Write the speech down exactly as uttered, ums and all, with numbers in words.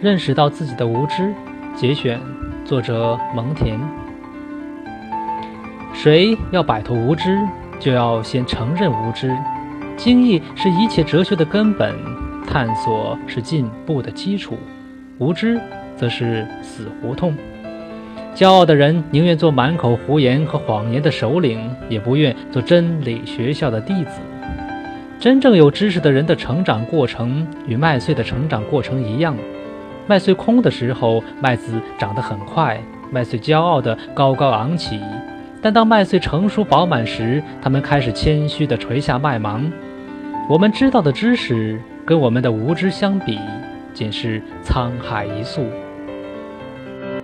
认识到自己的无知，节选，作者蒙恬。谁要摆脱无知，就要先承认无知。精益是一切哲学的根本，探索是进步的基础，无知则是死胡同。骄傲的人宁愿做满口胡言和谎言的首领，也不愿做真理学校的弟子。真正有知识的人的成长过程与麦穗的成长过程一样，麦穗空的时候，麦子长得很快，麦穗骄傲地高高昂起，但当麦穗成熟饱满时，它们开始谦虚地垂下麦芒。我们知道的知识跟我们的无知相比，仅是沧海一粟。